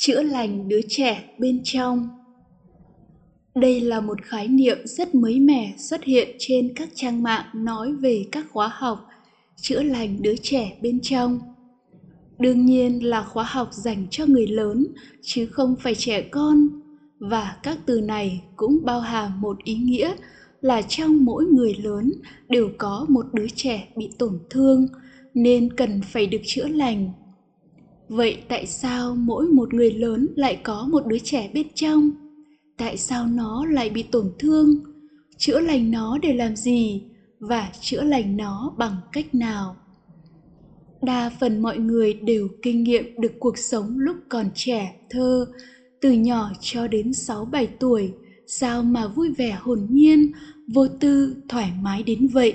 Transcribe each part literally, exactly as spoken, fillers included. chữa lành đứa trẻ bên trong. Đây là một khái niệm rất mới mẻ xuất hiện trên các trang mạng nói về các khóa học chữa lành đứa trẻ bên trong. Đương nhiên là khóa học dành cho người lớn chứ không phải trẻ con, và các từ này cũng bao hàm một ý nghĩa là trong mỗi người lớn đều có một đứa trẻ bị tổn thương nên cần phải được chữa lành. Vậy tại sao mỗi một người lớn lại có một đứa trẻ bên trong? Tại sao nó lại bị tổn thương? Chữa lành nó để làm gì? Và chữa lành nó bằng cách nào? Đa phần mọi người đều kinh nghiệm được cuộc sống lúc còn trẻ thơ, từ nhỏ cho đến sáu bảy tuổi, sao mà vui vẻ hồn nhiên, vô tư, thoải mái đến vậy.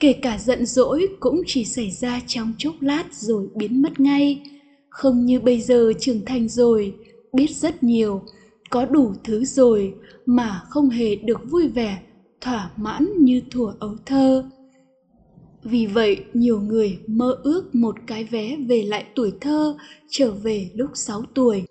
Kể cả giận dỗi cũng chỉ xảy ra trong chốc lát rồi biến mất ngay. Không như bây giờ trưởng thành rồi, biết rất nhiều, có đủ thứ rồi mà không hề được vui vẻ, thỏa mãn như thuở ấu thơ. Vì vậy, nhiều người mơ ước một cái vé về lại tuổi thơ, trở về lúc sáu tuổi.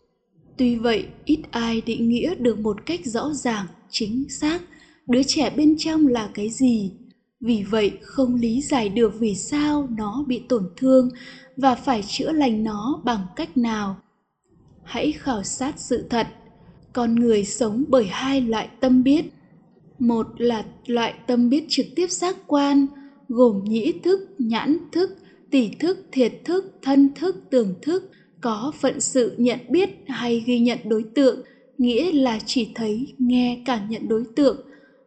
Tuy vậy, ít ai định nghĩa được một cách rõ ràng, chính xác, đứa trẻ bên trong là cái gì. Vì vậy, không lý giải được vì sao nó bị tổn thương và phải chữa lành nó bằng cách nào. Hãy khảo sát sự thật. Con người sống bởi hai loại tâm biết. Một là loại tâm biết trực tiếp giác quan, gồm nhĩ thức, nhãn thức, tỷ thức, thiệt thức, thân thức, tưởng thức, có phận sự nhận biết hay ghi nhận đối tượng, nghĩa là chỉ thấy, nghe, cảm nhận đối tượng,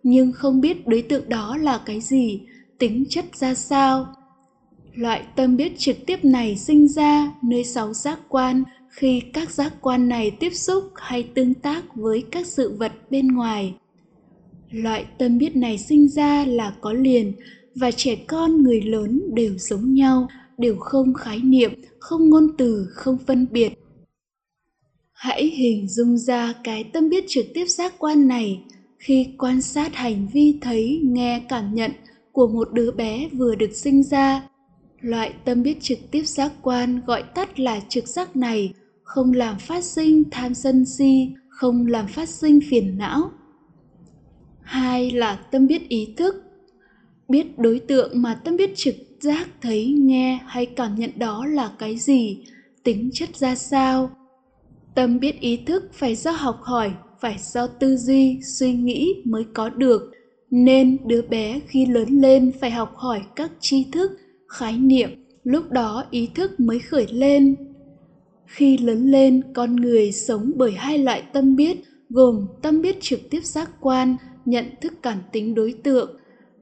nhưng không biết đối tượng đó là cái gì, tính chất ra sao. Loại tâm biết trực tiếp này sinh ra nơi sáu giác quan, khi các giác quan này tiếp xúc hay tương tác với các sự vật bên ngoài. Loại tâm biết này sinh ra là có liền, và trẻ con người lớn đều giống nhau, đều không khái niệm, không ngôn từ, không phân biệt. Hãy hình dung ra cái tâm biết trực tiếp giác quan này khi quan sát hành vi thấy, nghe, cảm nhận của một đứa bé vừa được sinh ra. Loại tâm biết trực tiếp giác quan gọi tắt là trực giác này, không làm phát sinh tham sân si, không làm phát sinh phiền não. Hai là tâm biết ý thức. Biết đối tượng mà tâm biết trực giác thấy, nghe hay cảm nhận đó là cái gì, tính chất ra sao. Tâm biết ý thức phải do học hỏi, phải do tư duy, suy nghĩ mới có được, nên đứa bé khi lớn lên phải học hỏi các tri thức, khái niệm, lúc đó ý thức mới khởi lên. Khi lớn lên, con người sống bởi hai loại tâm biết, gồm tâm biết trực tiếp giác quan, nhận thức cảm tính đối tượng,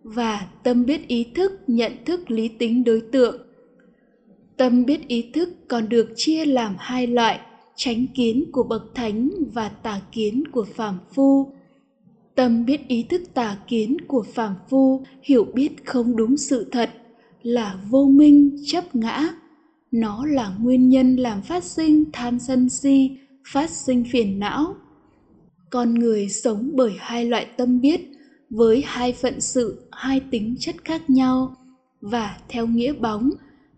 và tâm biết ý thức, nhận thức lý tính đối tượng. Tâm biết ý thức còn được chia làm hai loại, chánh kiến của bậc thánh và tà kiến của phàm phu. Tâm biết ý thức tà kiến của phàm phu hiểu biết không đúng sự thật, là vô minh, chấp ngã. Nó là nguyên nhân làm phát sinh tham sân si, phát sinh phiền não. Con người sống bởi hai loại tâm biết, với hai phận sự, hai tính chất khác nhau. Và theo nghĩa bóng,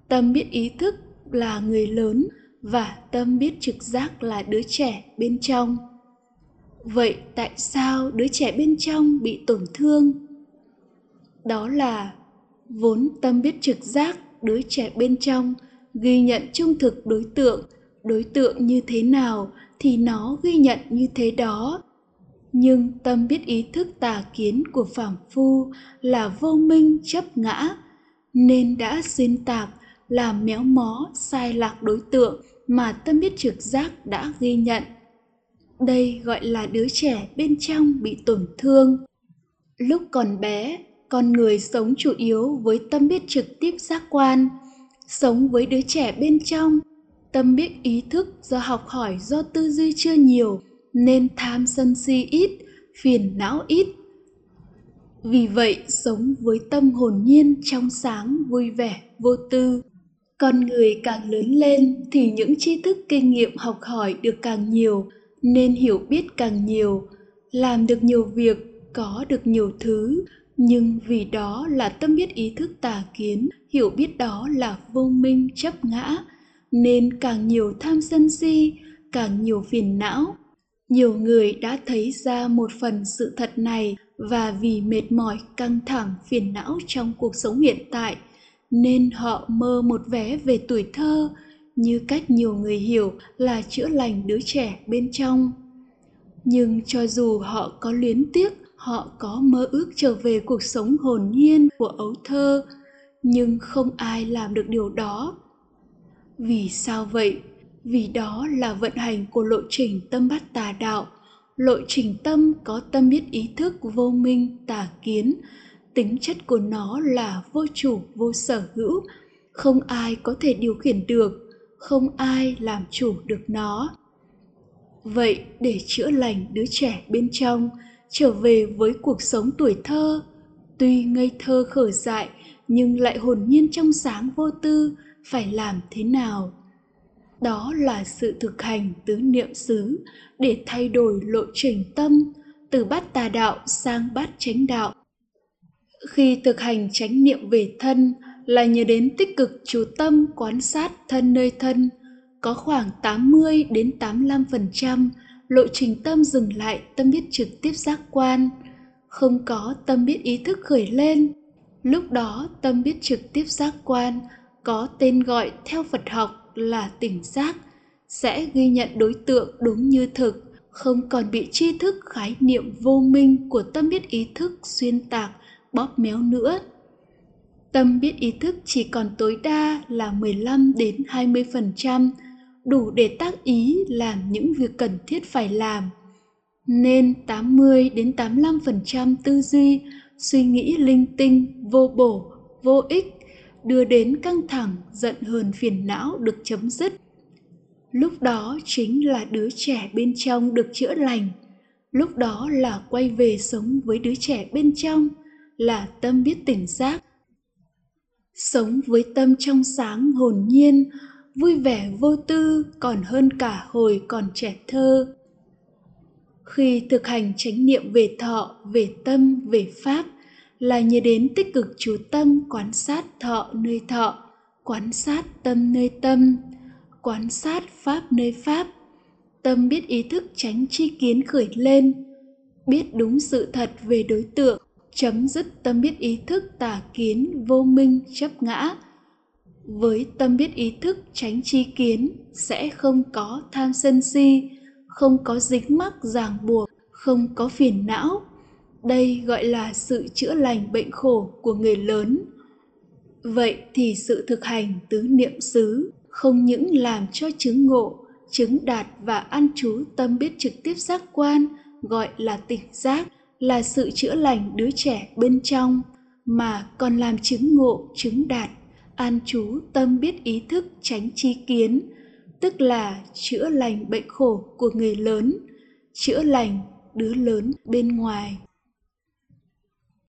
tâm biết ý thức là người lớn và tâm biết trực giác là đứa trẻ bên trong. Vậy tại sao đứa trẻ bên trong bị tổn thương? Đó là vốn tâm biết trực giác, đứa trẻ bên trong ghi nhận trung thực đối tượng, đối tượng như thế nào thì nó ghi nhận như thế đó. Nhưng tâm biết ý thức tà kiến của phàm phu là vô minh, chấp ngã, nên đã xuyên tạc, làm méo mó, sai lạc đối tượng mà tâm biết trực giác đã ghi nhận. Đây gọi là đứa trẻ bên trong bị tổn thương. Lúc còn bé, con người sống chủ yếu với tâm biết trực tiếp giác quan, sống với đứa trẻ bên trong. Tâm biết ý thức do học hỏi, do tư duy chưa nhiều, nên tham sân si ít, phiền não ít. Vì vậy, sống với tâm hồn nhiên, trong sáng, vui vẻ, vô tư. Con người càng lớn lên thì những tri thức kinh nghiệm học hỏi được càng nhiều, nên hiểu biết càng nhiều, làm được nhiều việc, có được nhiều thứ. Nhưng vì đó là tâm biết ý thức tà kiến, hiểu biết đó là vô minh, chấp ngã, nên càng nhiều tham sân si, càng nhiều phiền não. Nhiều người đã thấy ra một phần sự thật này và vì mệt mỏi, căng thẳng, phiền não trong cuộc sống hiện tại nên họ mơ một vé về tuổi thơ, như cách nhiều người hiểu là chữa lành đứa trẻ bên trong. Nhưng cho dù họ có luyến tiếc, họ có mơ ước trở về cuộc sống hồn nhiên của ấu thơ, nhưng không ai làm được điều đó. Vì sao vậy? Vì đó là vận hành của lộ trình tâm bát tà đạo. Lộ trình tâm có tâm biết ý thức vô minh, tà kiến. Tính chất của nó là vô chủ, vô sở hữu. Không ai có thể điều khiển được, không ai làm chủ được nó. Vậy để chữa lành đứa trẻ bên trong, trở về với cuộc sống tuổi thơ, tuy ngây thơ khở dại nhưng lại hồn nhiên trong sáng vô tư, phải làm thế nào? Đó là sự thực hành tứ niệm xứ để thay đổi lộ trình tâm từ bát tà đạo sang bát chánh đạo. Khi thực hành chánh niệm về thân là nhớ đến tích cực chú tâm quan sát thân nơi thân, có khoảng tám mươi đến tám mươi lăm phần trăm lộ trình tâm dừng lại tâm biết trực tiếp giác quan, không có tâm biết ý thức khởi lên. Lúc đó tâm biết trực tiếp giác quan có tên gọi theo Phật học là tỉnh giác, sẽ ghi nhận đối tượng đúng như thực, không còn bị tri thức khái niệm vô minh của tâm biết ý thức xuyên tạc, bóp méo nữa. Tâm biết ý thức chỉ còn tối đa là mười lăm đến hai mươi phần trăm, đủ để tác ý làm những việc cần thiết phải làm. Nên tám mươi đến tám mươi lăm phần trăm tư duy, suy nghĩ linh tinh, vô bổ, vô ích, đưa đến căng thẳng, giận hờn, phiền não được chấm dứt. Lúc đó chính là đứa trẻ bên trong được chữa lành. Lúc đó là quay về sống với đứa trẻ bên trong, là tâm biết tỉnh giác. Sống với tâm trong sáng hồn nhiên, vui vẻ vô tư còn hơn cả hồi còn trẻ thơ. Khi thực hành chánh niệm về thọ, về tâm, về pháp, là nhớ đến tích cực chú tâm quan sát thọ nơi thọ, quan sát tâm nơi tâm, quan sát pháp nơi pháp. Tâm biết ý thức tránh tri kiến khởi lên, biết đúng sự thật về đối tượng, chấm dứt tâm biết ý thức tà kiến, vô minh, chấp ngã. Với tâm biết ý thức tránh tri kiến sẽ không có tham sân si, không có dính mắc ràng buộc, không có phiền não. Đây gọi là sự chữa lành bệnh khổ của người lớn. Vậy thì sự thực hành tứ niệm xứ không những làm cho chứng ngộ, chứng đạt và an trú tâm biết trực tiếp giác quan, gọi là tỉnh giác, là sự chữa lành đứa trẻ bên trong, mà còn làm chứng ngộ, chứng đạt, an trú tâm biết ý thức tránh tri kiến, tức là chữa lành bệnh khổ của người lớn, chữa lành đứa lớn bên ngoài.